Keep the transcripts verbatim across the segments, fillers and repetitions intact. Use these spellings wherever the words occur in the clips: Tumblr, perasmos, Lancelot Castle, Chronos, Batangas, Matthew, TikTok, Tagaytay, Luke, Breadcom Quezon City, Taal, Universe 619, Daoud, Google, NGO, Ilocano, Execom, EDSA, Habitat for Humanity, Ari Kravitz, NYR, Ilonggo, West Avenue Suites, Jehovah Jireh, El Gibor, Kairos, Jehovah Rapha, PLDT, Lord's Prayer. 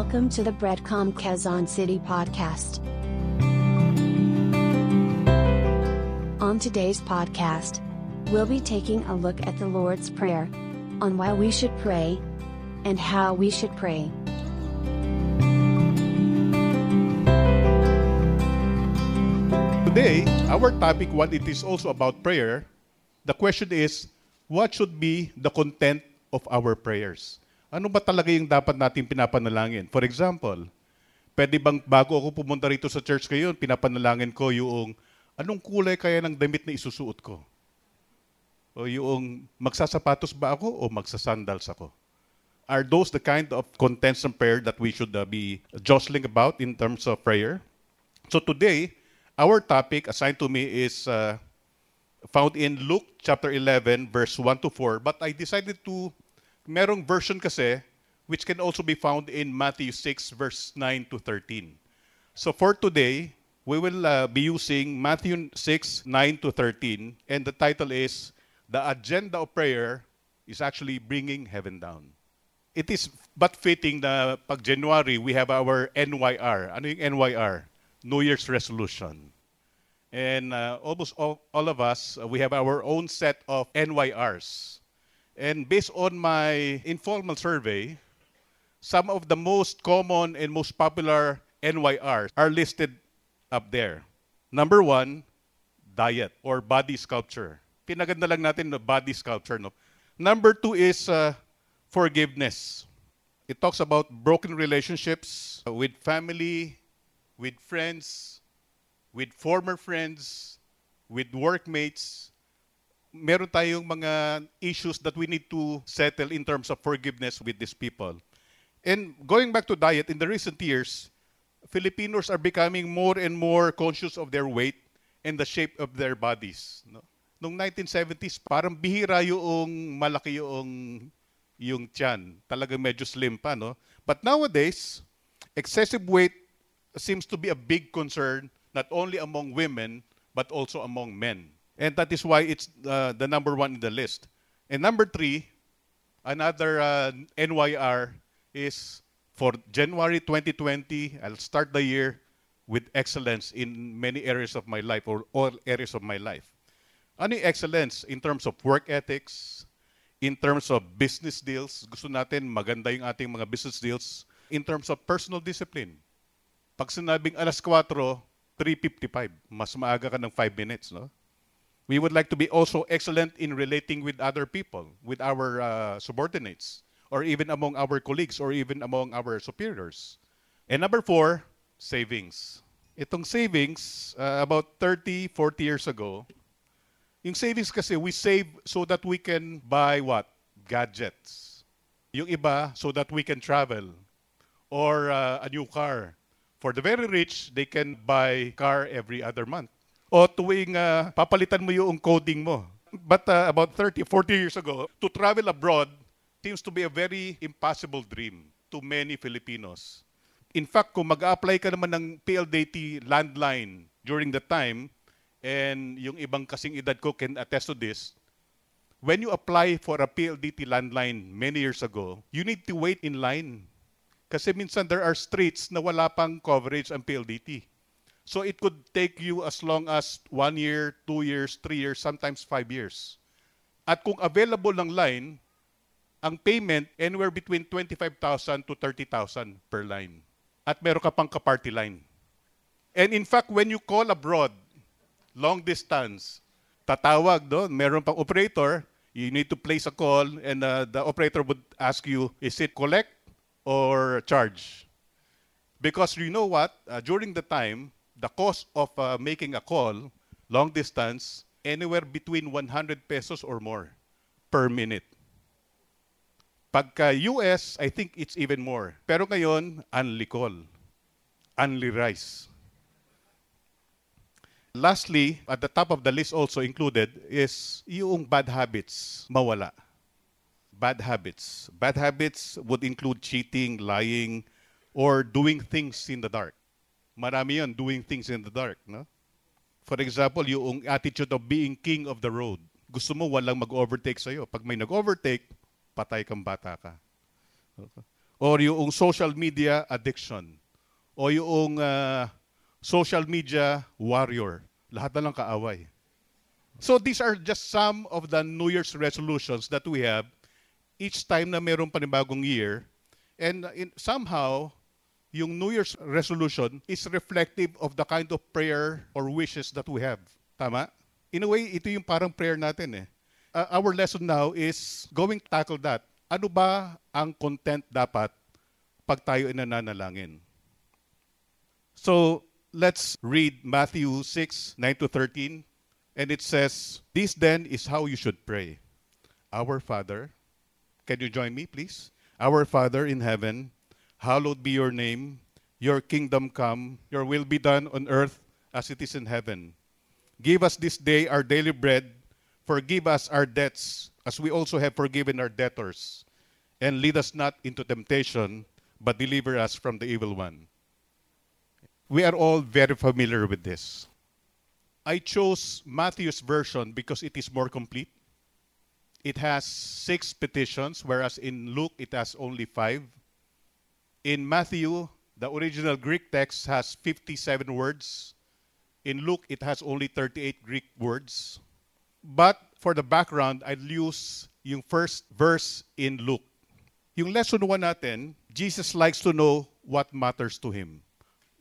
Welcome to the Breadcom Quezon City podcast. On today's podcast, we'll be taking a look at the Lord's Prayer, on why we should pray, and how we should pray. Today, our topic, while it is also about prayer, the question is, what should be the content of our prayers? Ano ba talaga yung dapat natin pinapanalangin? For example, pwede bang bago ako pumunta rito sa church ngayon, pinapanalangin ko yung anong kulay kaya ng damit na isusuot ko? O yung magsasapatos ba ako o magsasandals ako? Are those the kind of contents of prayer that we should uh, be jostling about in terms of prayer? So today, our topic assigned to me is uh, found in Luke chapter eleven, verse one to four. But I decided to merong version kasi which can also be found in Matthew six, verse nine to thirteen. So for today, we will uh, be using Matthew six, nine to thirteen, and the title is, The Agenda of Prayer is Actually Bringing Heaven Down. It is but fitting na pag January, we have our N Y R. Ano yung N Y R? New Year's Resolution. And uh, almost all, all of us, uh, we have our own set of N Y Rs. And based on my informal survey, some of the most common and most popular N Y Rs are listed up there. Number one, diet or body sculpture. Pinaganda lang natin na body sculpture. No? Number two is uh, forgiveness. It talks about broken relationships with family, with friends, with former friends, with workmates. Meron tayong mga issues that we need to settle in terms of forgiveness with these people. And going back to diet, in the recent years, Filipinos are becoming more and more conscious of their weight and the shape of their bodies. No? Noong nineteen seventies, parang bihira yung malaki yung, yung tiyan. Talaga medyo slim pa, no? But nowadays, excessive weight seems to be a big concern, not only among women, but also among men. And that is why it's uh, the number one in the list. And number three, another uh, N Y R is for January twenty twenty, I'll start the year with excellence in many areas of my life or all areas of my life. Ano yung excellence in terms of work ethics, in terms of business deals, gusto natin maganda yung ating mga business deals, in terms of personal discipline. Pag sinabing alas four, three fifty-five, mas maaga ka ng five minutes, no? We would like to be also excellent in relating with other people, with our uh, subordinates, or even among our colleagues, or even among our superiors. And number four, savings. Itong savings, uh, about thirty, forty years ago, yung savings kasi we save so that we can buy what? Gadgets. Yung iba, so that we can travel. Or uh, a new car. For the very rich, they can buy car every other month. O tuwing uh, papalitan mo yung coding mo. But uh, about thirty, forty years ago, to travel abroad seems to be a very impossible dream to many Filipinos. In fact, kung mag-a-apply ka naman ng P L D T landline during the time, and yung ibang kasing edad ko can attest to this, when you apply for a P L D T landline many years ago, you need to wait in line. Kasi minsan there are streets na wala pang coverage ang P L D T. So it could take you as long as one year, two years, three years, sometimes five years. At kung available ng line, ang payment anywhere between twenty-five thousand to thirty thousand per line. At meron ka pang kaparty line. And in fact, when you call abroad, long distance, tatawag doon, meron pang operator, you need to place a call and uh, the operator would ask you, is it collect or charge? Because you know what, uh, during the time, the cost of uh, making a call, long distance, anywhere between one hundred pesos or more per minute. Pagka U S, I think it's even more. Pero ngayon, only call, only rice. Lastly, at the top of the list also included is yung bad habits mawala. Bad habits. Bad habits would include cheating, lying, or doing things in the dark. Marami yun, doing things in the dark, no? For example, yung attitude of being king of the road. Gusto mo walang mag-overtake sa'yo. Pag may nag-overtake, patay kang bata ka. or yung social media addiction, o yung uh, social media warrior. Lahat na lang kaaway. So these are just some of the New Year's resolutions that we have each time na mayroong panibagong year. And in, somehow, yung New Year's resolution is reflective of the kind of prayer or wishes that we have. Tama? In a way, ito yung parang prayer natin eh. Uh, our lesson now is going to tackle that. Ano ba ang content dapat pag tayo inananalangin? So, let's read Matthew six, nine to thirteen. And it says, "This then is how you should pray. Our Father," can you join me, please? "Our Father in heaven, hallowed be your name. Your kingdom come, your will be done on earth as it is in heaven. Give us this day our daily bread. Forgive us our debts, as we also have forgiven our debtors. And lead us not into temptation, but deliver us from the evil one." We are all very familiar with this. I chose Matthew's version because it is more complete. It has six petitions, whereas in Luke, it has only five. In Matthew, the original Greek text has fifty-seven words. In Luke, it has only thirty-eight Greek words. But for the background, I'll use yung first verse in Luke. Yung lesson one natin, Jesus likes to know what matters to Him.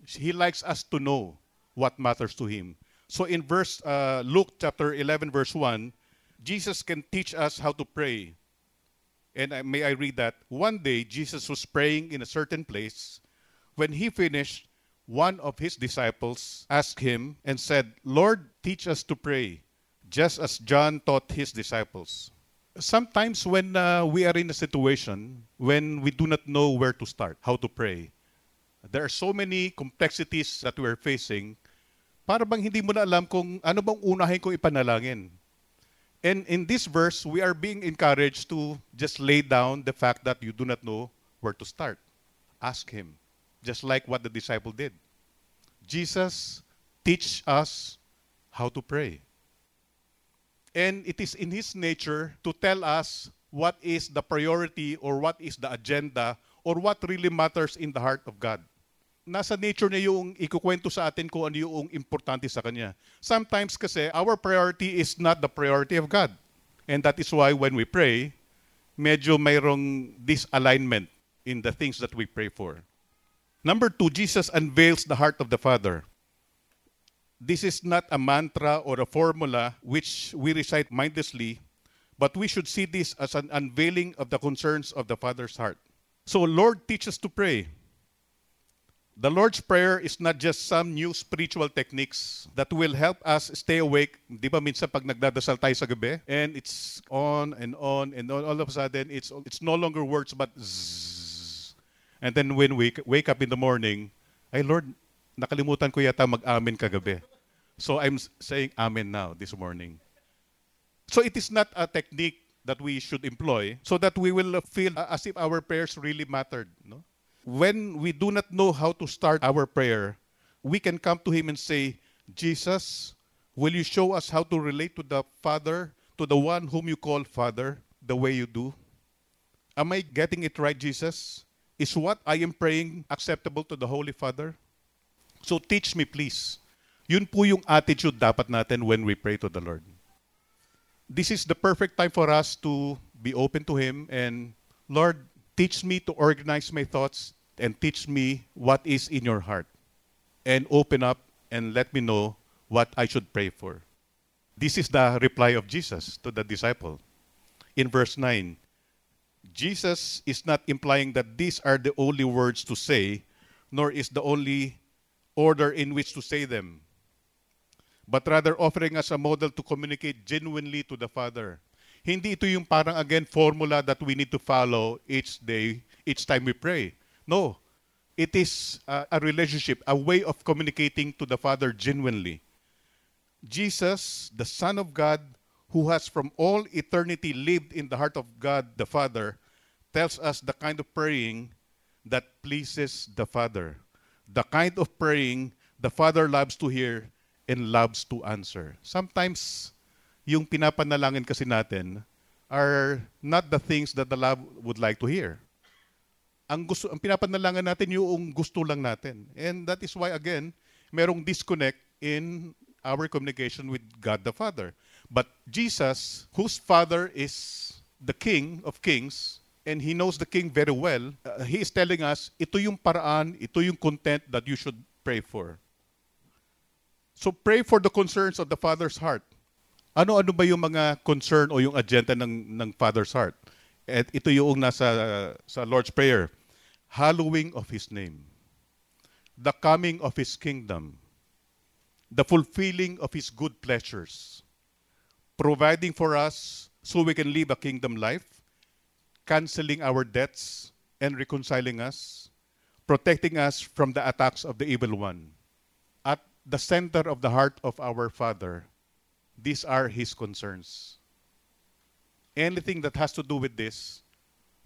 He likes us to know what matters to Him. So in verse uh, Luke chapter eleven, verse one, Jesus can teach us how to pray. And I, may I read that? "One day, Jesus was praying in a certain place. When he finished, one of his disciples asked him and said, 'Lord, teach us to pray, just as John taught his disciples.'" Sometimes when uh, we are in a situation when we do not know where to start, how to pray, there are so many complexities that we are facing. Para bang hindi mo na alam kung ano bang unahin ko ipanalangin. And in this verse, we are being encouraged to just lay down the fact that you do not know where to start. Ask Him, just like what the disciple did. Jesus, teach us how to pray. And it is in His nature to tell us what is the priority or what is the agenda or what really matters in the heart of God. Nasa nature niya yung ikukwento sa atin kung ano yung importante sa Kanya. Sometimes kasi, our priority is not the priority of God. And that is why when we pray, medyo mayroong disalignment in the things that we pray for. Number two, Jesus unveils the heart of the Father. This is not a mantra or a formula which we recite mindlessly, but we should see this as an unveiling of the concerns of the Father's heart. So, Lord, teach us to pray. The Lord's Prayer is not just some new spiritual techniques that will help us stay awake. Di ba minsan pag nagdadasal tayo sa gabi? And it's on and on and on. All of a sudden, it's it's no longer words but zzz. And then when we wake up in the morning, ay Lord, nakalimutan ko yata mag-amen kagabi. So I'm saying amen now this morning. So it is not a technique that we should employ so that we will feel as if our prayers really mattered, no? When we do not know how to start our prayer, we can come to Him and say, "Jesus, will you show us how to relate to the Father, to the one whom you call Father, the way you do? Am I getting it right, Jesus? Is what I am praying acceptable to the Holy Father? So teach me, please." Yun po yung attitude dapat natin when we pray to the Lord. This is the perfect time for us to be open to Him and, "Lord, teach me to organize my thoughts, and teach me what is in your heart, and open up and let me know what I should pray for." This is the reply of Jesus to the disciple. In verse nine, Jesus is not implying that these are the only words to say, nor is the only order in which to say them, but rather offering us a model to communicate genuinely to the Father. Hindi ito yung parang, again, formula that we need to follow each day, each time we pray. No. It is a, a relationship, a way of communicating to the Father genuinely. Jesus, the Son of God, who has from all eternity lived in the heart of God the Father, tells us the kind of praying that pleases the Father, the kind of praying the Father loves to hear and loves to answer. Sometimes, yung pinapanalangin kasi natin are not the things that the Lord would like to hear. Ang gusto, ang pinapanalangan natin yung gusto lang natin. And that is why, again, merong disconnect in our communication with God the Father. But Jesus, whose Father is the King of Kings, and He knows the King very well, uh, He is telling us, ito yung paraan, ito yung content that you should pray for. So pray for the concerns of the Father's heart. Ano-ano ba yung mga concern o yung agenda ng, ng Father's heart? At ito yung nasa uh, sa Lord's Prayer. Hallowing of His name, the coming of His kingdom, the fulfilling of His good pleasures, providing for us so we can live a kingdom life, canceling our debts and reconciling us, protecting us from the attacks of the evil one. At the center of the heart of our Father, these are His concerns. Anything that has to do with this,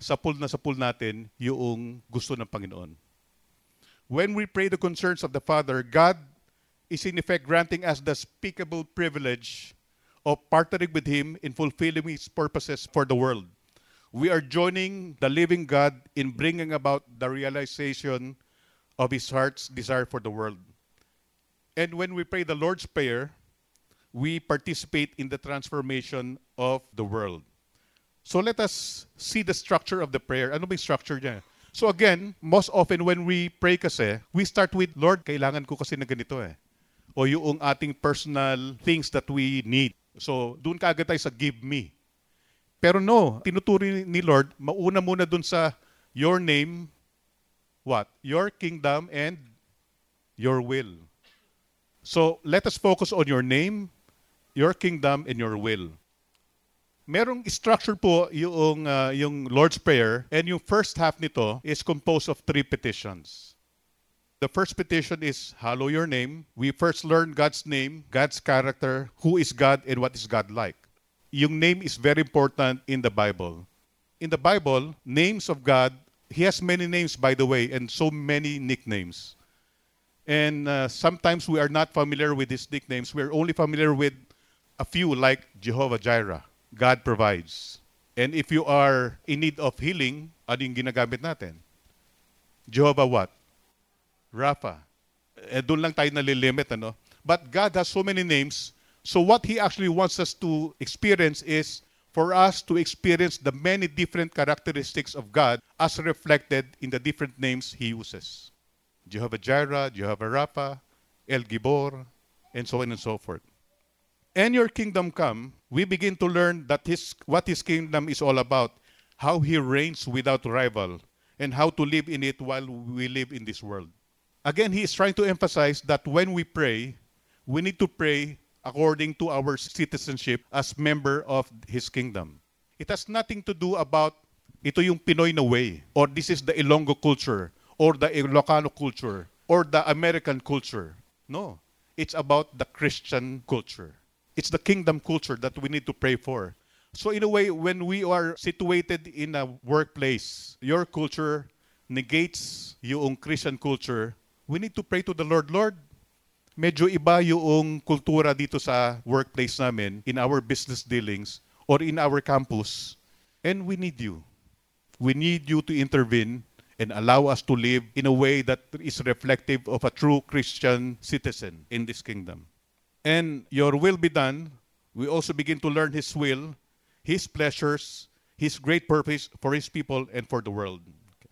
sapul na sapul natin yung gusto ng Panginoon. When we pray the concerns of the Father, God is in effect granting us the unspeakable privilege of partnering with Him in fulfilling His purposes for the world. We are joining the living God in bringing about the realization of His heart's desire for the world. And when we pray the Lord's Prayer, we participate in the transformation of the world. So let us see the structure of the prayer. Ano ba yung structure niya? So again, most often when we pray kasi, we start with, Lord, kailangan ko kasi na ganito eh. O yung ating personal things that we need. So doon ka agad tayo sa give me. Pero no, tinuturo ni Lord, mauna muna doon sa your name, what? Your kingdom and your will. So let us focus on your name, your kingdom, and your will. Merong structure po yung, uh, yung Lord's Prayer, and yung first half nito is composed of three petitions. The first petition is, hallow your name. We first learn God's name, God's character, who is God, and what is God like. Yung name is very important in the Bible. In the Bible, names of God, He has many names, by the way, and so many nicknames. And uh, sometimes we are not familiar with these nicknames. We are only familiar with a few, like Jehovah Jireh. God provides. And if you are in need of healing, ano yung ginagamit natin? Jehovah what? Rapha. Eh, doon lang tayo nalilimit, ano? But God has so many names. So what He actually wants us to experience is for us to experience the many different characteristics of God as reflected in the different names He uses. Jehovah Jireh, Jehovah Rapha, El Gibor, and so on and so forth. And your kingdom come, we begin to learn that his, what His kingdom is all about, how He reigns without rival, and how to live in it while we live in this world. Again, He is trying to emphasize that when we pray, we need to pray according to our citizenship as member of His kingdom. It has nothing to do about, ito yung Pinoy na way, or this is the Ilonggo culture, or the Ilocano culture, or the American culture. No, it's about the Christian culture. It's the kingdom culture that we need to pray for. So in a way, when we are situated in a workplace, your culture negates yung Christian culture. We need to pray to the Lord, Lord, medyo iba yung kultura dito sa workplace namin, in our business dealings, or in our campus. And we need you. We need you to intervene and allow us to live in a way that is reflective of a true Christian citizen in this kingdom. And your will be done, we also begin to learn His will, His pleasures, His great purpose for His people and for the world. Okay.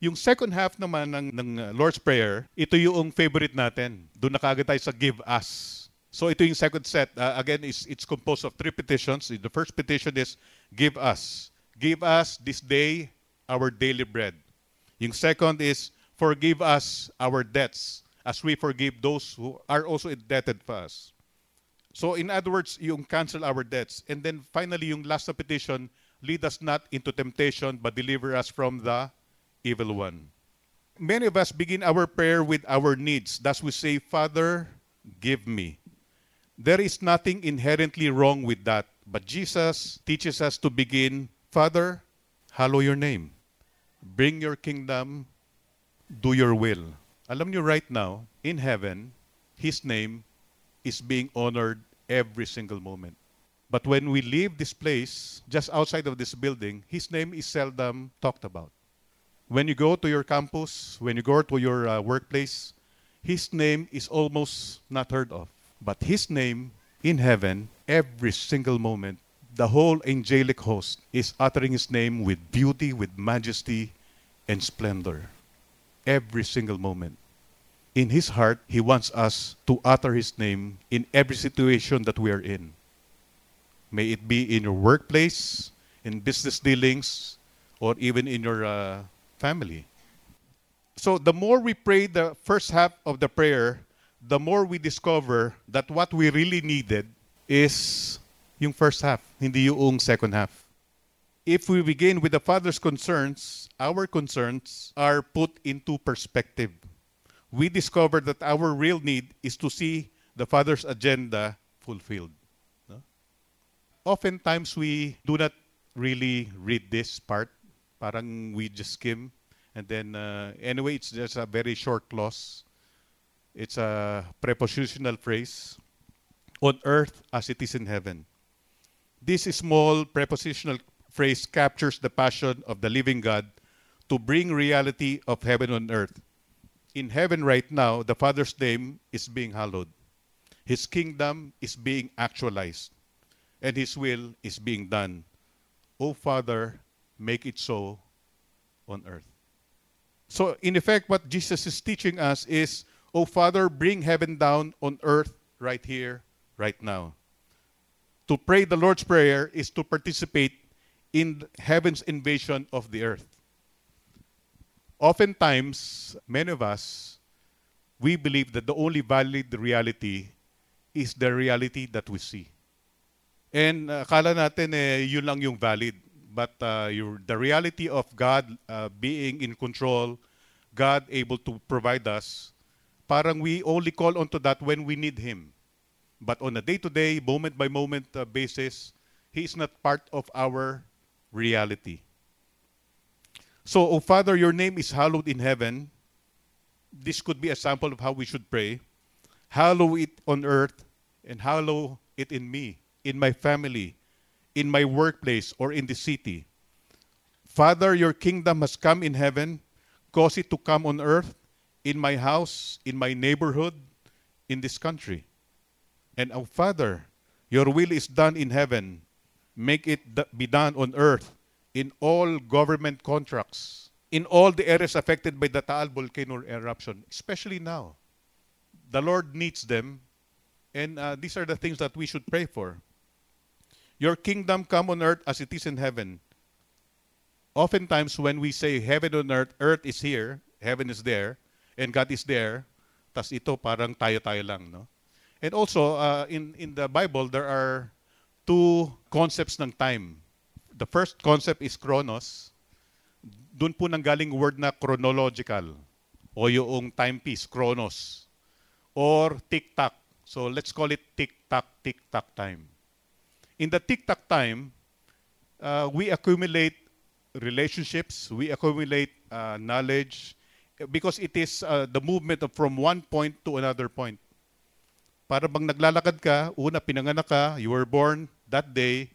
Yung second half naman ng, ng Lord's Prayer, ito yung favorite natin. Doon na kaagad tayo sa give us. So ito yung second set. Uh, again, it's, it's composed of three petitions. The first petition is, give us. Give us this day our daily bread. Yung second is, forgive us our debts, as we forgive those who are also indebted to us. So in other words, yung cancel our debts. And then finally, yung last petition, lead us not into temptation, but deliver us from the evil one. Many of us begin our prayer with our needs. Thus we say, Father, give me. There is nothing inherently wrong with that. But Jesus teaches us to begin, Father, hallow your name. Bring your kingdom. Do your will. Alam niyo right now, in heaven, His name is being honored every single moment. But when we leave this place, just outside of this building, His name is seldom talked about. When you go to your campus, when you go to your uh, workplace, His name is almost not heard of. But His name in heaven, every single moment, the whole angelic host is uttering His name with beauty, with majesty, and splendor. Every single moment. In His heart, He wants us to utter His name in every situation that we are in. May it be in your workplace, in business dealings, or even in your uh, family. So the more we pray the first half of the prayer, the more we discover that what we really needed is yung first half, hindi yung second half. If we begin with the Father's concerns, our concerns are put into perspective. We discover that our real need is to see the Father's agenda fulfilled. No? Oftentimes, we do not really read this part. Parang we just skim. And then, uh, anyway, it's just a very short clause. It's a prepositional phrase. On earth as it is in heaven. This small prepositional phrase captures the passion of the living God to bring reality of heaven on earth. In heaven right now, the Father's name is being hallowed. His kingdom is being actualized. And His will is being done. O Father, make it so on earth. So, in effect, what Jesus is teaching us is, O Father, bring heaven down on earth right here, right now. To pray the Lord's Prayer is to participate in heaven's invasion of the earth. Oftentimes, many of us, we believe that the only valid reality is the reality that we see. And uh, akala natin eh, yun lang yung valid. But uh, your, the reality of God uh, being in control, God able to provide us, parang we only call onto that when we need Him. But on a day-to-day, moment-by-moment uh, basis, He is not part of our reality. So, O Father, your name is hallowed in heaven. This could be a sample of how we should pray. Hallow it on earth, and hallow it in me, in my family, in my workplace, or in the city. Father, your kingdom has come in heaven. Cause it to come on earth, in my house, in my neighborhood, in this country. And, O Father, your will is done in heaven. Make it d- be done on earth, in all government contracts, in all the areas affected by the Taal volcano eruption, especially now. The Lord needs them, and uh, these are the things that we should pray for. Your kingdom come on earth as it is in heaven. Oftentimes when we say heaven on earth, earth is here, heaven is there, and God is there, tas ito parang tayo-tayo lang, no? And also, uh, in, in the Bible, there are two concepts ng time. The first concept is chronos. Doon po nanggaling word na chronological o yung timepiece, chronos. Or tick-tock. So let's call it tick-tock, tick-tock time. In the tick-tock time, uh, we accumulate relationships, we accumulate uh, knowledge because it is uh, the movement of from one point to another point. Para bang naglalakad ka, una pinanganak ka, you were born that day,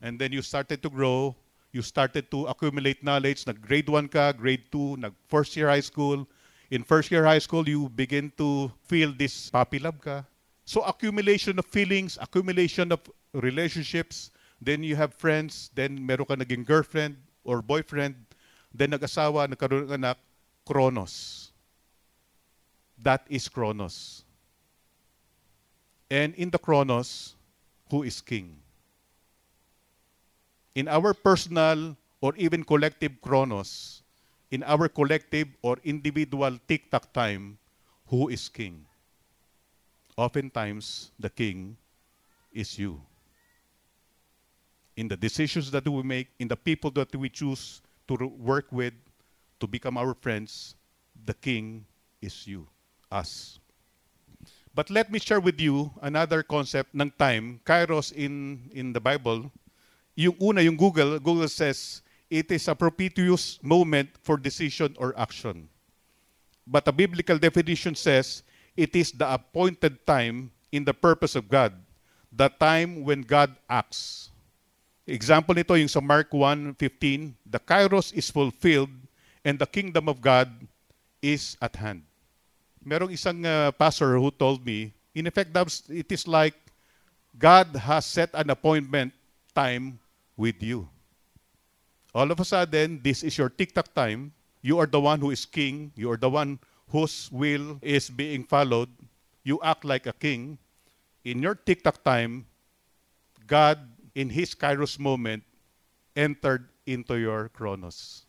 and then you started to grow, you started to accumulate knowledge, nag-grade one ka, grade two, nag-first year high school. In first year high school, you begin to feel this puppy love ka. So accumulation of feelings, accumulation of relationships, then you have friends, then meron ka naging girlfriend or boyfriend, then nag-asawa, nagkaroon ng anak, chronos. That is chronos. And in the chronos, who is king? In our personal or even collective chronos, in our collective or individual tick-tock time, who is king? Oftentimes, the king is you. In the decisions that we make, in the people that we choose to work with, to become our friends, the king is you, us. But let me share with you another concept ng time, kairos in, in the Bible. Yung una, yung Google, Google says, it is a propitious moment for decision or action. But a biblical definition says, it is the appointed time in the purpose of God, the time when God acts. Example nito yung sa Mark one fifteen, the kairos is fulfilled and the kingdom of God is at hand. Merong isang uh, pastor who told me, in effect, it is like God has set an appointment time with you. All of a sudden, this is your TikTok time. You are the one who is king. You are the one whose will is being followed. You act like a king. In your TikTok time, God, in His Kairos moment, entered into your Chronos.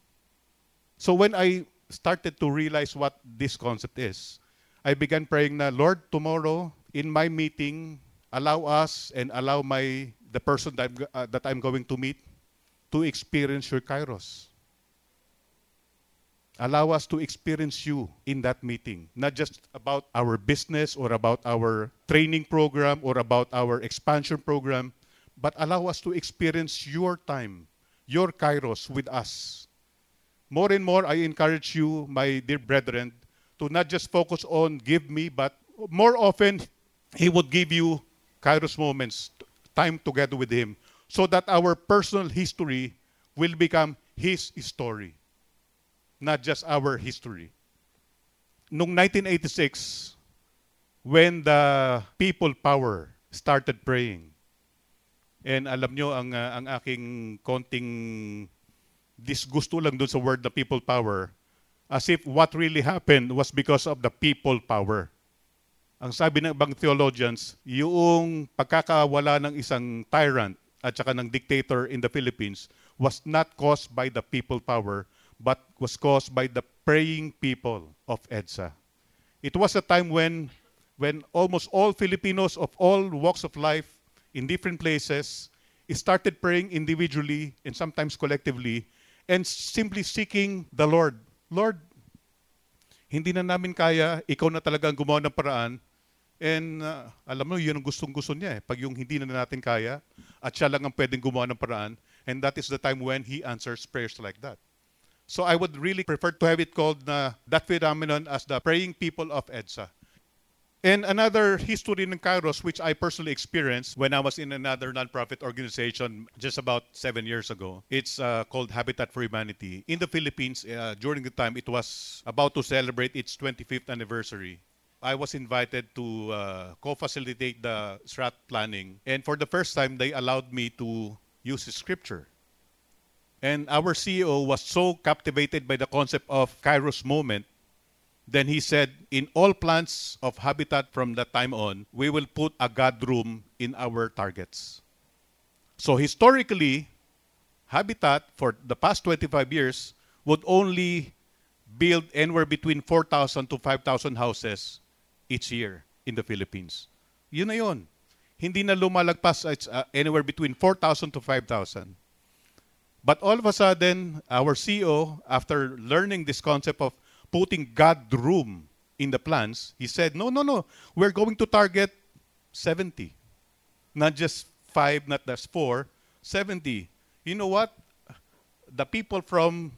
So when I started to realize what this concept is, I began praying na, Lord, tomorrow, in my meeting, allow us and allow my the person that I'm, uh, that I'm going to meet to experience your Kairos. Allow us to experience you in that meeting, not just about our business or about our training program or about our expansion program, but allow us to experience your time, your Kairos with us. More and more, I encourage you, my dear brethren, to not just focus on give me, but more often, He would give you Kairos moments, time together with Him, so that our personal history will become His story, not just our history. Noong nineteen eighty-six, when the people power started praying, and alam nyo, ang, uh, ang aking konting disgusto lang dun sa word, the people power, as if what really happened was because of the people power. Ang sabi ng ibang theologians, yung pagkakawala ng isang tyrant at saka ng dictator in the Philippines was not caused by the people power, but was caused by the praying people of EDSA. It was a time when, when almost all Filipinos of all walks of life in different places started praying individually and sometimes collectively and simply seeking the Lord. Lord, hindi na namin kaya, ikaw na talagang gumawa ng paraan. And uh, alam mo, yun ang gustong-gusto niya eh. Pag yung hindi na natin kaya, at siya lang ang pwedeng gumawa ng paraan. And that is the time when He answers prayers like that. So I would really prefer to have it called uh, that phenomenon as the praying people of EDSA. And another history ng Kairos, which I personally experienced when I was in another nonprofit organization just about seven years ago. It's uh, called Habitat for Humanity. In the Philippines, uh, during the time it was about to celebrate its twenty-fifth anniversary, I was invited to uh, co-facilitate the strat planning. And for the first time, they allowed me to use scripture. And our C E O was so captivated by the concept of Kairos moment, then he said, in all plans of Habitat from that time on, we will put a God room in our targets. So historically, Habitat for the past twenty-five years would only build anywhere between four thousand to five thousand houses each year in the Philippines. Yun na yun. Hindi na lumalagpas, it's uh, anywhere between four thousand to five thousand. But all of a sudden, our C E O, after learning this concept of putting God room in the plans, he said, no, no, no, we're going to target seventy. Not just five, not just four, seventy. You know what? The people from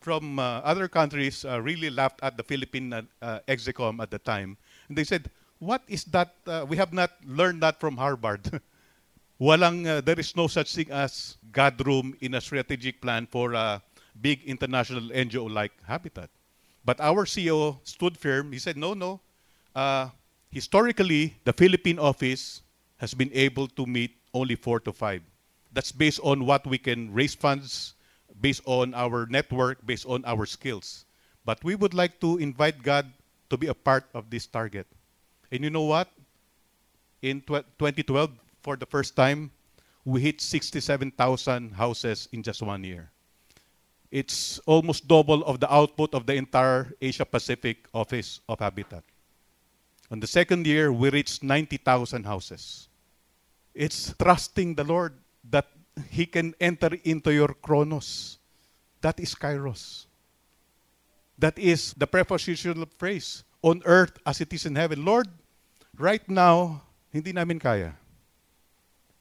from uh, other countries uh, really laughed at the Philippine uh, uh, Execom at the time. And they said, what is that? Uh, we have not learned that from Harvard. Walang, uh, there is no such thing as God room in a strategic plan for a big international N G O like Habitat. But our C E O stood firm. He said, no, no. Uh, historically, the Philippine office has been able to meet only four to five. That's based on what we can raise funds, based on our network, based on our skills. But we would like to invite God to be a part of this target. And you know what? In tw- twenty twelve, for the first time, we hit sixty-seven thousand houses in just one year. It's almost double of the output of the entire Asia-Pacific office of Habitat. On the second year, we reached ninety thousand houses. It's trusting the Lord that He can enter into your Chronos. That is Kairos. That is the prepositional phrase, on earth as it is in heaven. Lord, right now, hindi namin kaya.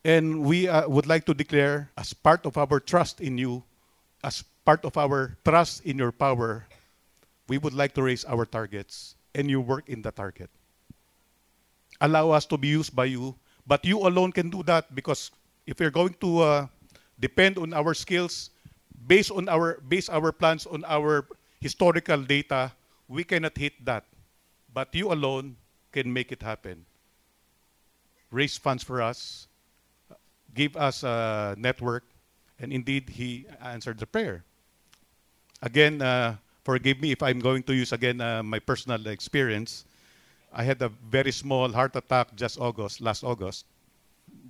And we uh, would like to declare, as part of our trust in you, as part of our trust in your power, we would like to raise our targets, and you work in the target. Allow us to be used by you, but you alone can do that, because if you're going to uh, depend on our skills, based on our, base our plans on our historical data, we cannot hit that. But you alone can make it happen. Raise funds for us. Give us a network. And indeed, he answered the prayer. Again, uh, forgive me if I'm going to use again uh, my personal experience. I had a very small heart attack just August, last August.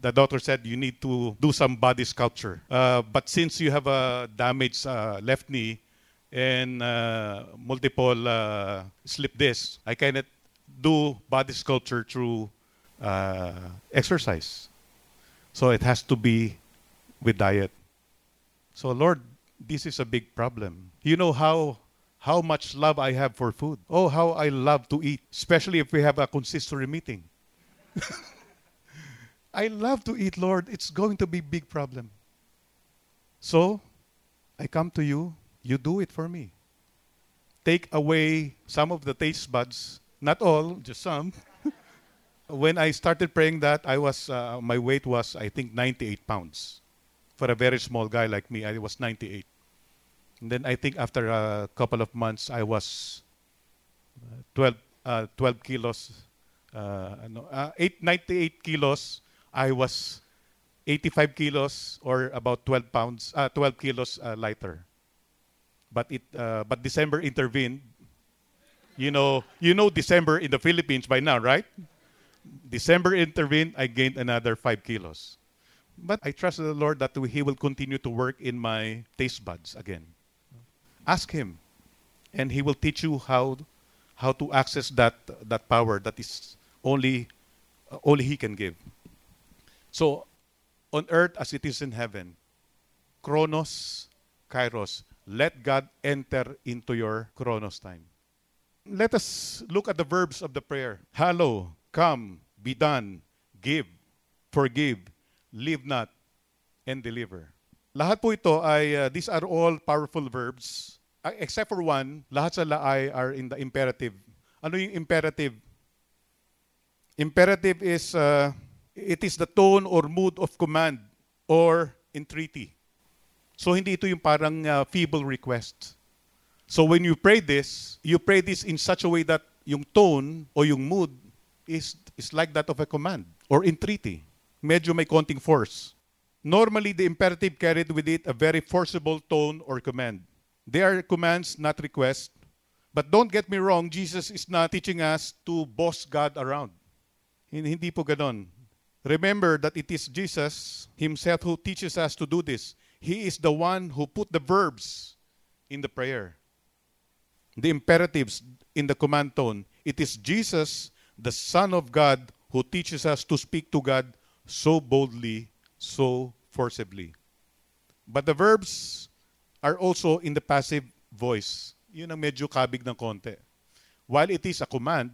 The doctor said, you need to do some body sculpture. Uh, but since you have a damaged uh, left knee and uh, multiple uh, slip discs, I cannot do body sculpture through uh, exercise. So it has to be with diet. So Lord, this is a big problem. You know how how much love I have for food. Oh, how I love to eat, especially if we have a consistory meeting. I love to eat, Lord. It's going to be a big problem. So, I come to you. You do it for me. Take away some of the taste buds. Not all, just some. When I started praying that, I was uh, my weight was, I think, ninety-eight pounds. For a very small guy like me, I was ninety-eight. And then I think after a couple of months, I was twelve, uh, twelve kilos. Uh, no, uh, eight, ninety-eight kilos, I was eighty-five kilos or about twelve pounds, uh, twelve kilos uh, lighter. But it, uh, but December intervened. You know, you know December in the Philippines by now, right? December intervened, I gained another five kilos. But I trust the Lord that He will continue to work in my taste buds again. Ask Him, and He will teach you how how to access that that power that is only uh, only He can give. So, on earth as it is in heaven, Chronos, Kairos, let God enter into your Chronos time. Let us look at the verbs of the prayer. Hallow, come, be done, give, forgive, leave not, and deliver. Lahat po ito ay, uh, these are all powerful verbs. Except for one, lahat sila ay are in the imperative. Ano yung imperative? Imperative is, uh, it is the tone or mood of command or entreaty. So, hindi ito yung parang uh, feeble request. So, when you pray this, you pray this in such a way that yung tone o yung mood is, is like that of a command or entreaty. Medyo may konting force. Normally, the imperative carried with it a very forcible tone or command. They are commands, not requests. But don't get me wrong, Jesus is not teaching us to boss God around. Hindi po ganon. Remember that it is Jesus Himself who teaches us to do this. He is the one who put the verbs in the prayer. The imperatives in the command tone. It is Jesus, the Son of God, who teaches us to speak to God so boldly, so forcibly. But the verbs are also in the passive voice. Yun ang medyo kabig ng konti. While it is a command,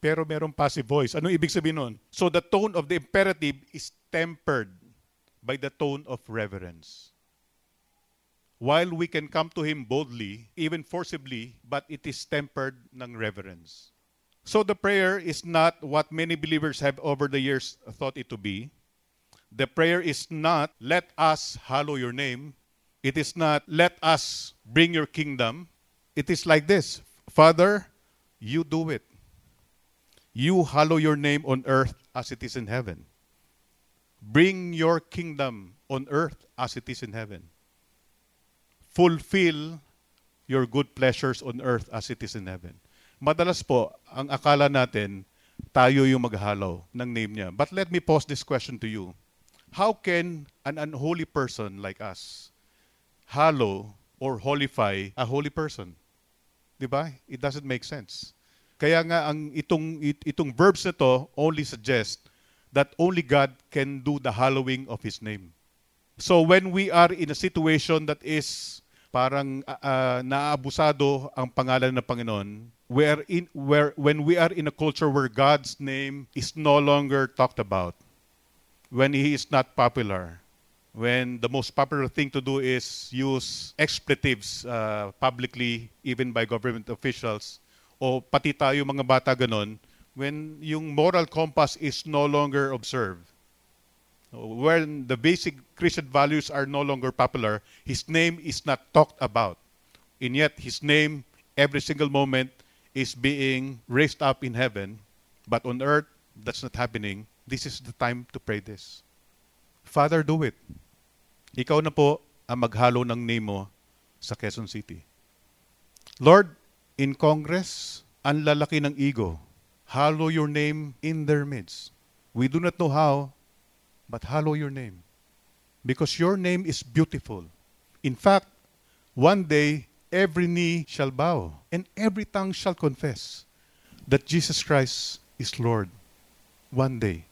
pero merong passive voice. Ano ibig sabihin nun? So the tone of the imperative is tempered by the tone of reverence. While we can come to Him boldly, even forcibly, but it is tempered ng reverence. So the prayer is not what many believers have over the years thought it to be. The prayer is not, let us hallow your name. It is not, let us bring your kingdom. It is like this. Father, you do it. You hallow your name on earth as it is in heaven. Bring your kingdom on earth as it is in heaven. Fulfill your good pleasures on earth as it is in heaven. Madalas po, ang akala natin, tayo yung maghalo ng name niya. But let me pose this question to you. How can an unholy person like us hallow or holify a holy person? Diba? It doesn't make sense. Kaya nga ang itong it, itong verbs na to only suggest that only God can do the hallowing of His name. So when we are in a situation that is parang uh, naabusado ang pangalan ng Panginoon, where in where when we are in a culture where God's name is no longer talked about, when He is not popular, when the most popular thing to do is use expletives uh, publicly, even by government officials, o pati tayo mga bata ganon, when yung moral compass is no longer observed, when the basic Christian values are no longer popular, His name is not talked about. and yet his name every single moment is being raised up in heaven, but on earth, that's not happening. This is the time to pray this. Father, do it. Ikaw na po ang maghalo ng name mo sa Quezon City. Lord, in Congress, ang lalaki ng ego. Hallow your name in their midst. We do not know how, but hallow your name. Because your name is beautiful. In fact, one day, every knee shall bow and every tongue shall confess that Jesus Christ is Lord. One day.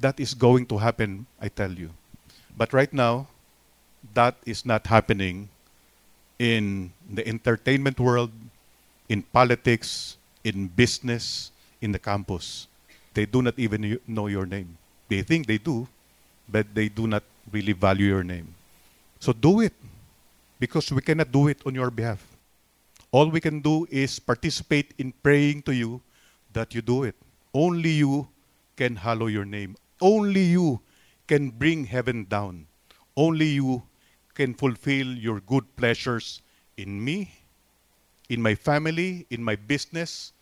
That is going to happen, I tell you. But right now, that is not happening in the entertainment world, in politics, in business, in the campus. They do not even know your name. They think they do, but they do not really value your name. So do it, because we cannot do it on your behalf. All we can do is participate in praying to you that you do it. Only you can hallow your name. Only you can bring heaven down. Only you can fulfill your good pleasures in me, in my family, in my business,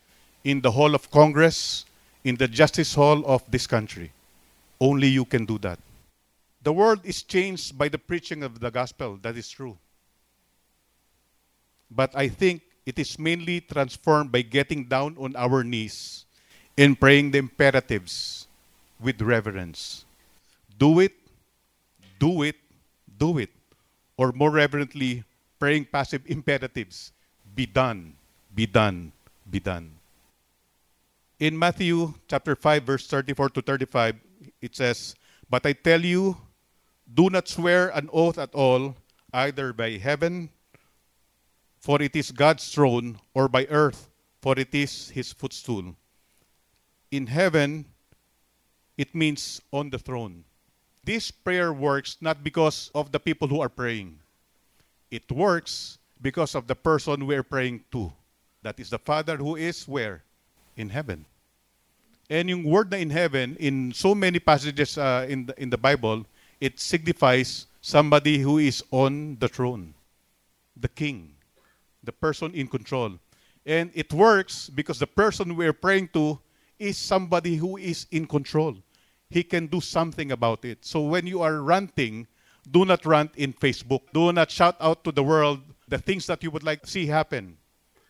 in the hall of Congress, in the justice hall of this country. Only you can do that. The world is changed by the preaching of the gospel. That is true. But I think it is mainly transformed by getting down on our knees and praying the imperatives with reverence. Do it, do it, do it. Or more reverently, praying passive imperatives. Be done, be done, be done. In Matthew chapter five, verse thirty-four to thirty-five, it says, "But I tell you, do not swear an oath at all, either by heaven, for it is God's throne, or by earth, for it is his footstool." In heaven, it means on the throne. This prayer works not because of the people who are praying. It works because of the person we are praying to. That is the Father who is where? In heaven. And yung word na in heaven, in so many passages uh, in, the, in the Bible, it signifies somebody who is on the throne. The king. The person in control. And it works because the person we are praying to is somebody who is in control. He can do something about it. So when you are ranting, do not rant in Facebook. Do not shout out to the world the things that you would like to see happen.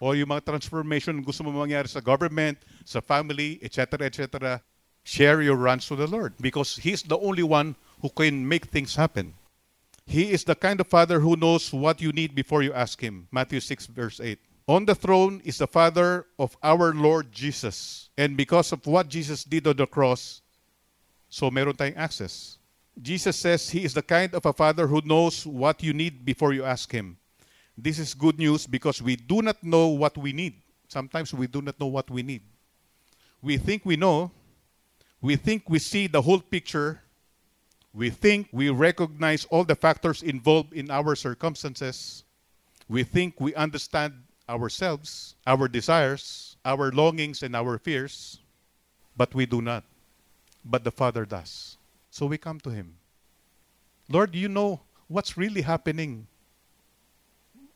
Or yung mga transformation gusto mo mangyari sa government, sa family, et cetera, et cetera. Share your rants to the Lord because He's the only one who can make things happen. He is the kind of Father who knows what you need before you ask Him. Matthew six, verse eight. On the throne is the Father of our Lord Jesus. And because of what Jesus did on the cross, so meron tayong access. Jesus says He is the kind of a Father who knows what you need before you ask Him. This is good news because we do not know what we need. Sometimes we do not know what we need. We think we know. We think we see the whole picture. We think we recognize all the factors involved in our circumstances. We think we understand ourselves, our desires, our longings, and our fears. But we do not. But the Father does. So we come to Him. Lord, you know what's really happening.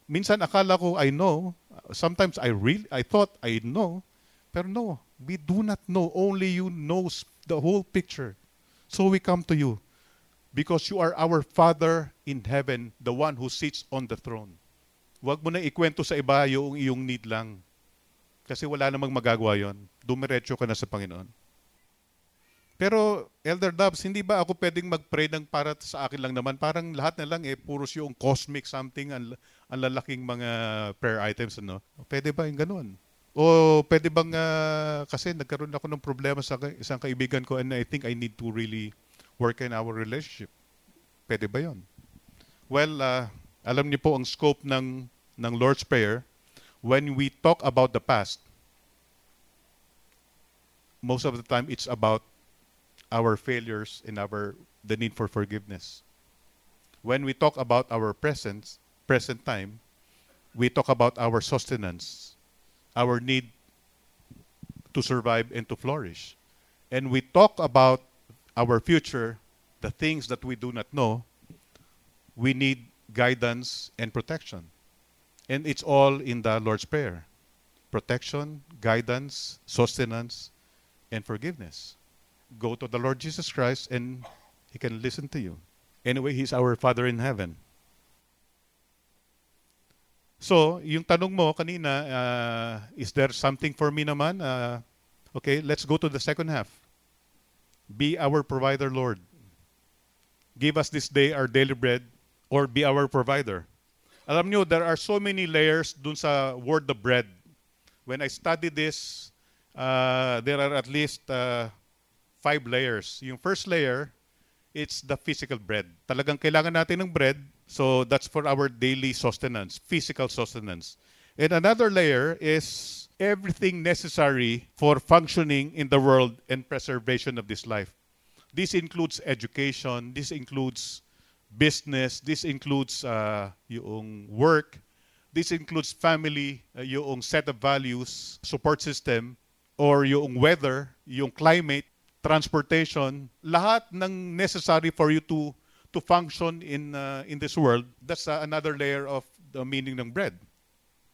Minsan akala ko, I know. Sometimes I really, I thought I know. Pero no, we do not know. Only you knows the whole picture. So we come to you. Because you are our Father in heaven, the one who sits on the throne. Huwag mo na ikwento sa iba yung iyong need lang. Kasi wala namang magagawa yun. Dumiretso ka na sa Panginoon. Pero, Elder Dubs, hindi ba ako pwedeng mag-pray ng para sa akin lang naman? Parang lahat na lang eh, puro siyong cosmic something, ang, ang lalaking mga prayer items, ano? Pwede ba yung ganun? O pwede bang, uh, kasi nagkaroon ako ng problema sa isang kaibigan ko and I think I need to really work in our relationship. Pwede ba yun? Well, uh, alam niyo po ang scope ng, ng Lord's Prayer. When we talk about the past, most of the time it's about our failures and our the need for forgiveness. When we talk about our present present time, we talk about our sustenance, our need to survive and to flourish. And we talk about our future, the things that we do not know. We need guidance and protection. And it's all in the Lord's Prayer. Protection, guidance, sustenance, and forgiveness. Go to the Lord Jesus Christ and He can listen to you. Anyway, He's our Father in Heaven. So, yung tanong mo kanina, uh, is there something for me naman? Uh, okay, let's go to the second half. Be our provider, Lord. Give us this day our daily bread, or be our provider. Alam nyo, there are so many layers dun sa word of bread. When I studied this, uh, there are at least uh, five layers. Yung first layer, it's the physical bread. Talagang kailangan natin ng bread, so that's for our daily sustenance, physical sustenance. And another layer is everything necessary for functioning in the world and preservation of this life. This includes education, this includes business, this includes uh, yung work, this includes family, uh, yung set of values, support system, or yung weather, yung climate, transportation, lahat ng necessary for you to to function in uh, in this world. That's uh, another layer of the meaning ng bread.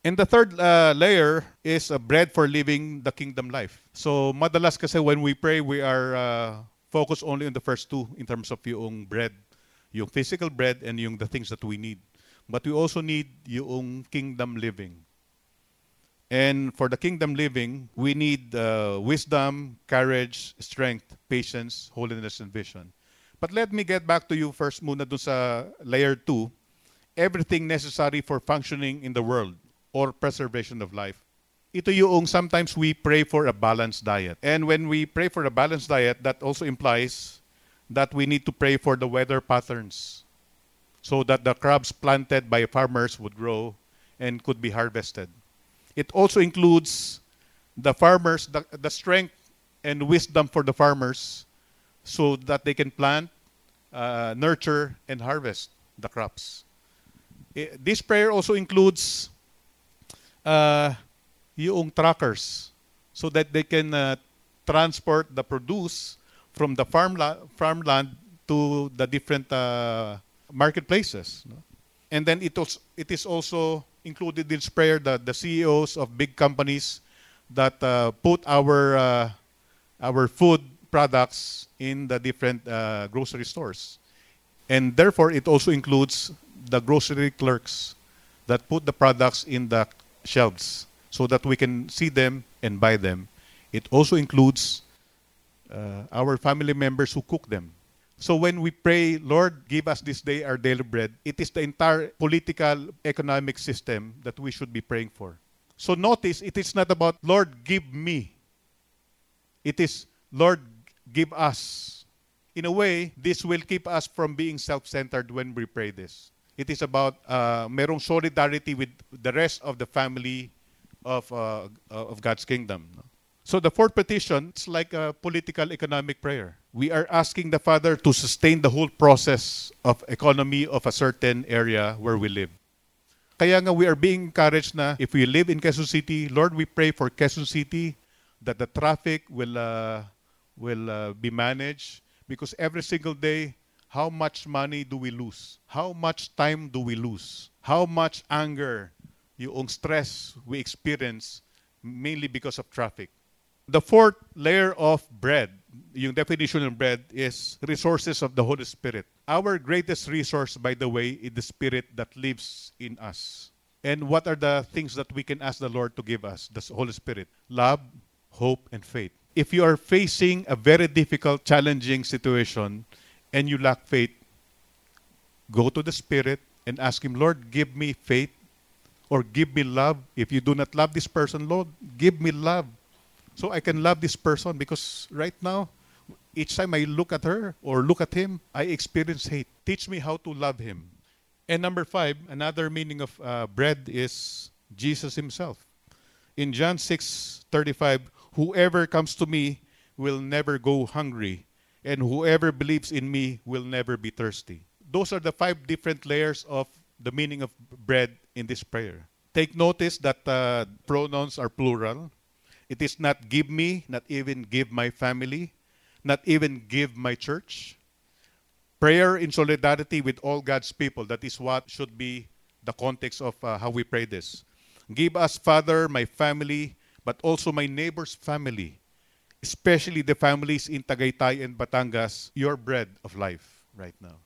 And the third uh, layer is uh, bread for living the kingdom life. So madalas kasi when we pray, we are uh, focused only on the first two in terms of yung bread, yung physical bread and yung the things that we need. But we also need yung kingdom living. And for the kingdom living, we need uh, wisdom, courage, strength, patience, holiness, and vision. But let me get back to you first muna dun sa layer two. Everything necessary for functioning in the world or preservation of life. Ito yung sometimes we pray for a balanced diet. And when we pray for a balanced diet, that also implies that we need to pray for the weather patterns so that the crops planted by farmers would grow and could be harvested. It also includes the farmers, the, the strength and wisdom for the farmers so that they can plant, uh, nurture, and harvest the crops. It, this prayer also includes uh, yung truckers so that they can uh, transport the produce from the farmla- farmland to the different uh, marketplaces. No? And then it, also, it is also included in this prayer that the C E Os of big companies that uh, put our uh, our food products in the different uh, grocery stores. And therefore, it also includes the grocery clerks that put the products in the shelves so that we can see them and buy them. It also includes Uh, our family members who cook them. So when we pray, Lord, give us this day our daily bread, it is the entire political, economic system that we should be praying for. So notice, it is not about, Lord, give me. It is, Lord, give us. In a way, this will keep us from being self-centered when we pray this. It is about uh, merong solidarity with the rest of the family of, uh, of God's kingdom. No? So the fourth petition, it's like a political economic prayer. We are asking the Father to sustain the whole process of economy of a certain area where we live. Kaya nga we are being encouraged na if we live in Quezon City, Lord, we pray for Quezon City that the traffic will uh, will uh, be managed because every single day, how much money do we lose? How much time do we lose? How much anger, yung stress we experience mainly because of traffic? The fourth layer of bread, yung definition of bread, is resources of the Holy Spirit. Our greatest resource, by the way, is the Spirit that lives in us. And what are the things that we can ask the Lord to give us? The Holy Spirit. Love, hope, and faith. If you are facing a very difficult, challenging situation, and you lack faith, go to the Spirit and ask Him, Lord, give me faith or give me love. If you do not love this person, Lord, give me love. So I can love this person because right now, each time I look at her or look at him, I experience hate. Teach me how to love him. And number five, another meaning of uh, bread is Jesus himself. In John six thirty-five, whoever comes to me will never go hungry, and whoever believes in me will never be thirsty. Those are the five different layers of the meaning of bread in this prayer. Take notice that uh, pronouns are plural. It is not give me, not even give my family, not even give my church. Prayer in solidarity with all God's people. That is what should be the context of uh, how we pray this. Give us, Father, my family, but also my neighbor's family, especially the families in Tagaytay and Batangas, your bread of life right now.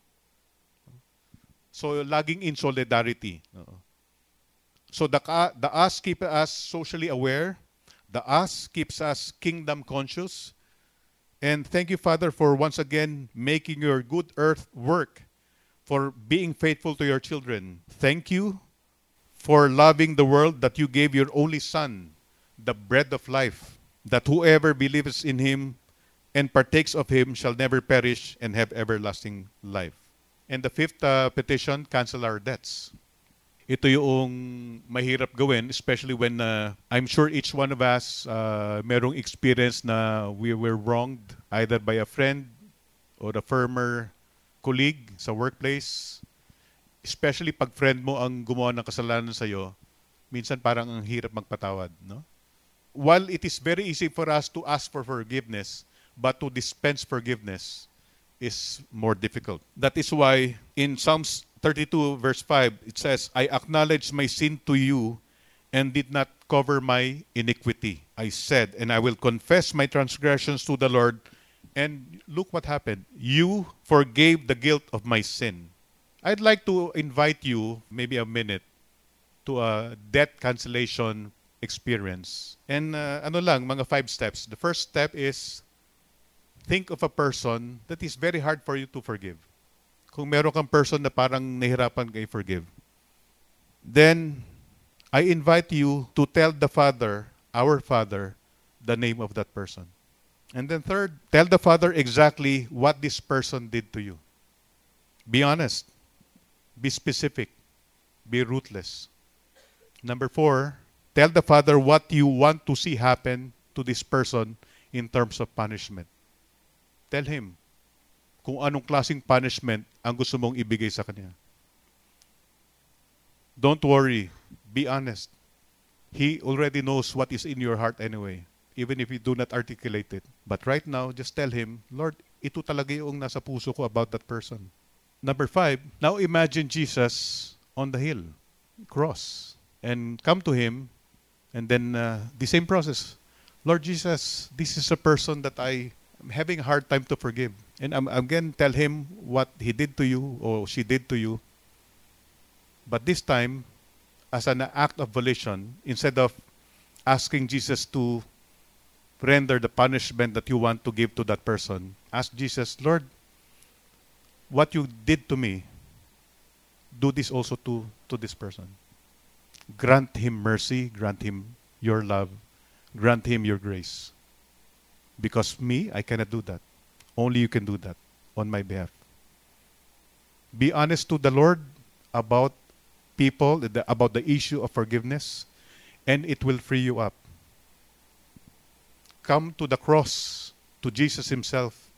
So, laging in solidarity. Uh-oh. So, the, uh, the us keeps us socially aware. The us keeps us kingdom conscious. And thank you, Father, for once again making your good earth work, for being faithful to your children. Thank you for loving the world that you gave your only Son, the bread of life, that whoever believes in him and partakes of him shall never perish and have everlasting life. And the fifth uh, petition, cancel our debts. Ito yung mahirap gawin, especially when uh, I'm sure each one of us uh, merong experience na we were wronged either by a friend or a former colleague sa workplace. Especially pag friend mo ang gumawa ng kasalanan sa'yo, minsan parang ang hirap magpatawad. No? While it is very easy for us to ask for forgiveness, but to dispense forgiveness is more difficult. That is why in Psalms thirty-two verse five, it says, I acknowledge my sin to you and did not cover my iniquity. I said, and I will confess my transgressions to the Lord. And look what happened. You forgave the guilt of my sin. I'd like to invite you, maybe a minute, to a debt cancellation experience. And uh, ano lang, mga five steps. The first step is, think of a person that is very hard for you to forgive. Kung meron kang person na parang nahirapan ka i-forgive. Then, I invite you to tell the Father, our Father, the name of that person. And then third, tell the Father exactly what this person did to you. Be honest. Be specific. Be ruthless. Number four, tell the Father what you want to see happen to this person in terms of punishment. Tell him kung anong klaseng punishment ang gusto mong ibigay sa kanya. Don't worry. Be honest. He already knows what is in your heart anyway, even if you do not articulate it. But right now, just tell him, Lord, ito talaga yung nasa puso ko about that person. Number five, now imagine Jesus on the hill, cross, and come to him, and then uh, the same process. Lord Jesus, this is a person that I am having a hard time to forgive. And um, again, tell him what he did to you or she did to you. But this time, as an act of volition, instead of asking Jesus to render the punishment that you want to give to that person, ask Jesus, Lord, what you did to me, do this also to, to this person. Grant him mercy. Grant him your love. Grant him your grace. Because me, I cannot do that. Only you can do that on my behalf. Be honest to the Lord about people, about the issue of forgiveness, and it will free you up. Come to the cross, to Jesus himself,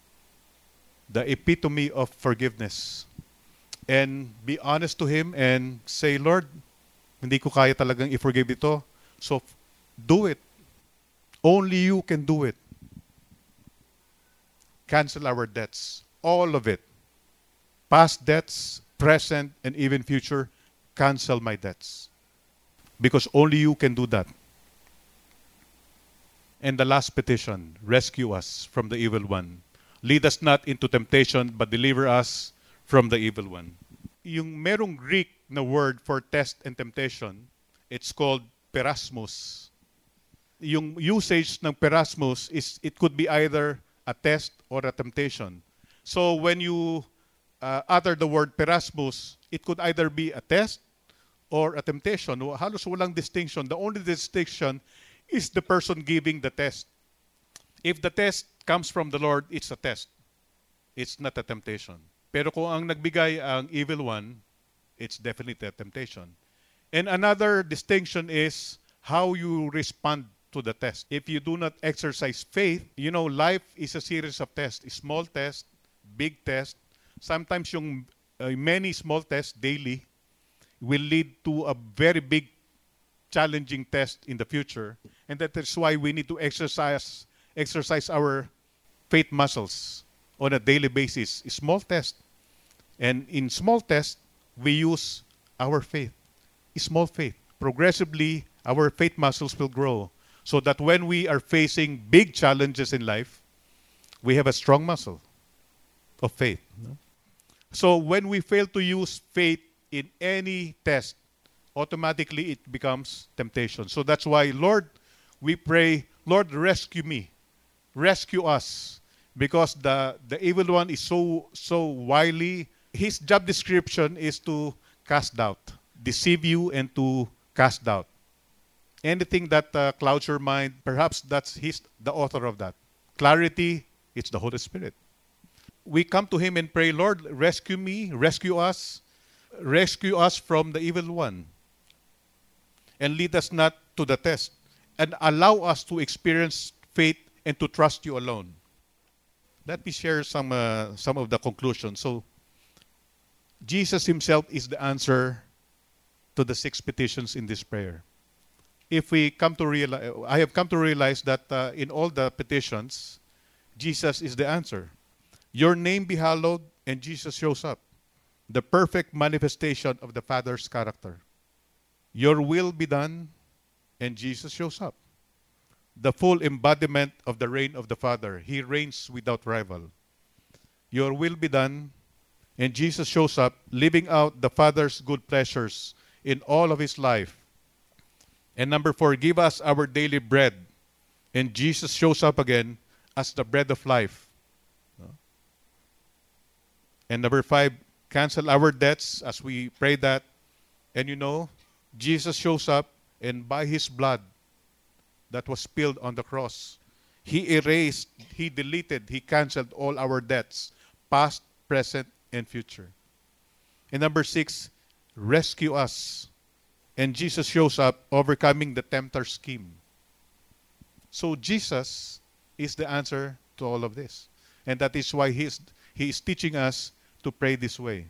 the epitome of forgiveness. And be honest to him and say, Lord, hindi ko kaya talagang i-forgive ito, so do it. Only you can do it. Cancel our debts, all of it. Past debts, present, and even future, cancel my debts. Because only you can do that. And the last petition, rescue us from the evil one. Lead us not into temptation, but deliver us from the evil one. Yung merong Greek na word for test and temptation, it's called perasmos. Yung usage ng perasmos, is it could be either a test or a temptation. So when you uh, utter the word perasmos, it could either be a test or a temptation. Halos walang distinction. The only distinction is the person giving the test. If the test comes from the Lord, it's a test. It's not a temptation. Pero kung ang nagbigay ang evil one, it's definitely a temptation. And another distinction is how you respond to the test. If you do not exercise faith, you know, life is a series of tests. Small test, big test. Sometimes yung uh, many small tests daily will lead to a very big challenging test in the future. And that is why we need to exercise exercise our faith muscles on a daily basis. Small test. And in small tests, we use our faith. small faith. Progressively, our faith muscles will grow so that when we are facing big challenges in life, we have a strong muscle of faith. No? So when we fail to use faith in any test, automatically it becomes temptation. So that's why, Lord, we pray, Lord, rescue me. Rescue us. Because the, the evil one is so so wily. His job description is to cast doubt, deceive you and to cast doubt. Anything that uh, clouds your mind, perhaps that's his, the author of that. Clarity, it's the Holy Spirit. We come to Him and pray, Lord, rescue me, rescue us, rescue us from the evil one. And lead us not to the test. And allow us to experience faith and to trust You alone. Let me share some uh, some of the conclusions. So, Jesus Himself is the answer to the six petitions in this prayer. If we come to realize, I have come to realize that uh, in all the petitions, Jesus is the answer. Your name be hallowed, and Jesus shows up, the perfect manifestation of the Father's character. Your will be done, and Jesus shows up. The full embodiment of the reign of the Father. He reigns without rival. Your will be done, and Jesus shows up, living out the Father's good pleasures in all of His life. And number four, give us our daily bread, and Jesus shows up again as the bread of life. And number five, cancel our debts as we pray that. And you know, Jesus shows up, and by His blood, that was spilled on the cross, He erased, He deleted, He canceled all our debts, past, present, and future. And number six, rescue us. And Jesus shows up, overcoming the tempter's scheme. So Jesus is the answer to all of this. And that is why He is, he is teaching us to pray this way.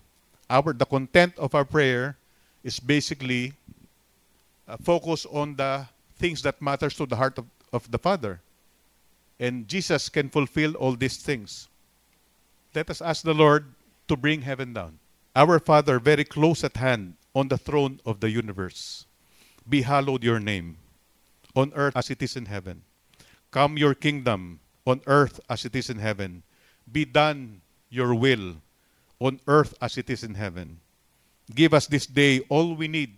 Our, the content of our prayer is basically a focus on the things that matters to the heart of, of the Father. And Jesus can fulfill all these things. Let us ask the Lord to bring heaven down. Our Father, very close at hand on the throne of the universe, be hallowed Your name, on earth as it is in heaven. Come Your kingdom, on earth as it is in heaven. Be done Your will, on earth as it is in heaven. Give us this day all we need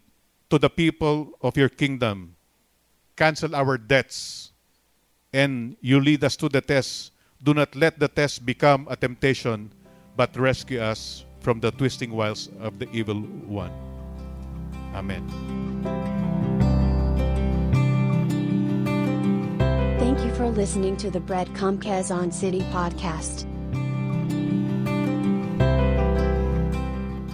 to the people of Your kingdom. Cancel our debts, and You lead us to the test. Do not let the test become a temptation, but rescue us from the twisting wiles of the evil one. Amen. Thank you for listening to the Breadcom Quezon City podcast.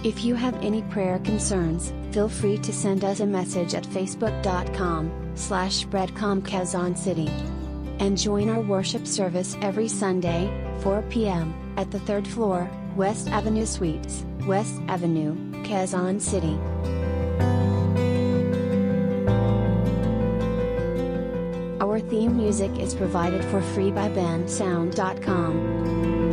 If you have any prayer concerns, feel free to send us a message at facebook.com slash Breadcom Quezon City. And join our worship service every Sunday, four p.m., at the third floor, West Avenue Suites, West Avenue, Quezon City. Our theme music is provided for free by band sound dot com.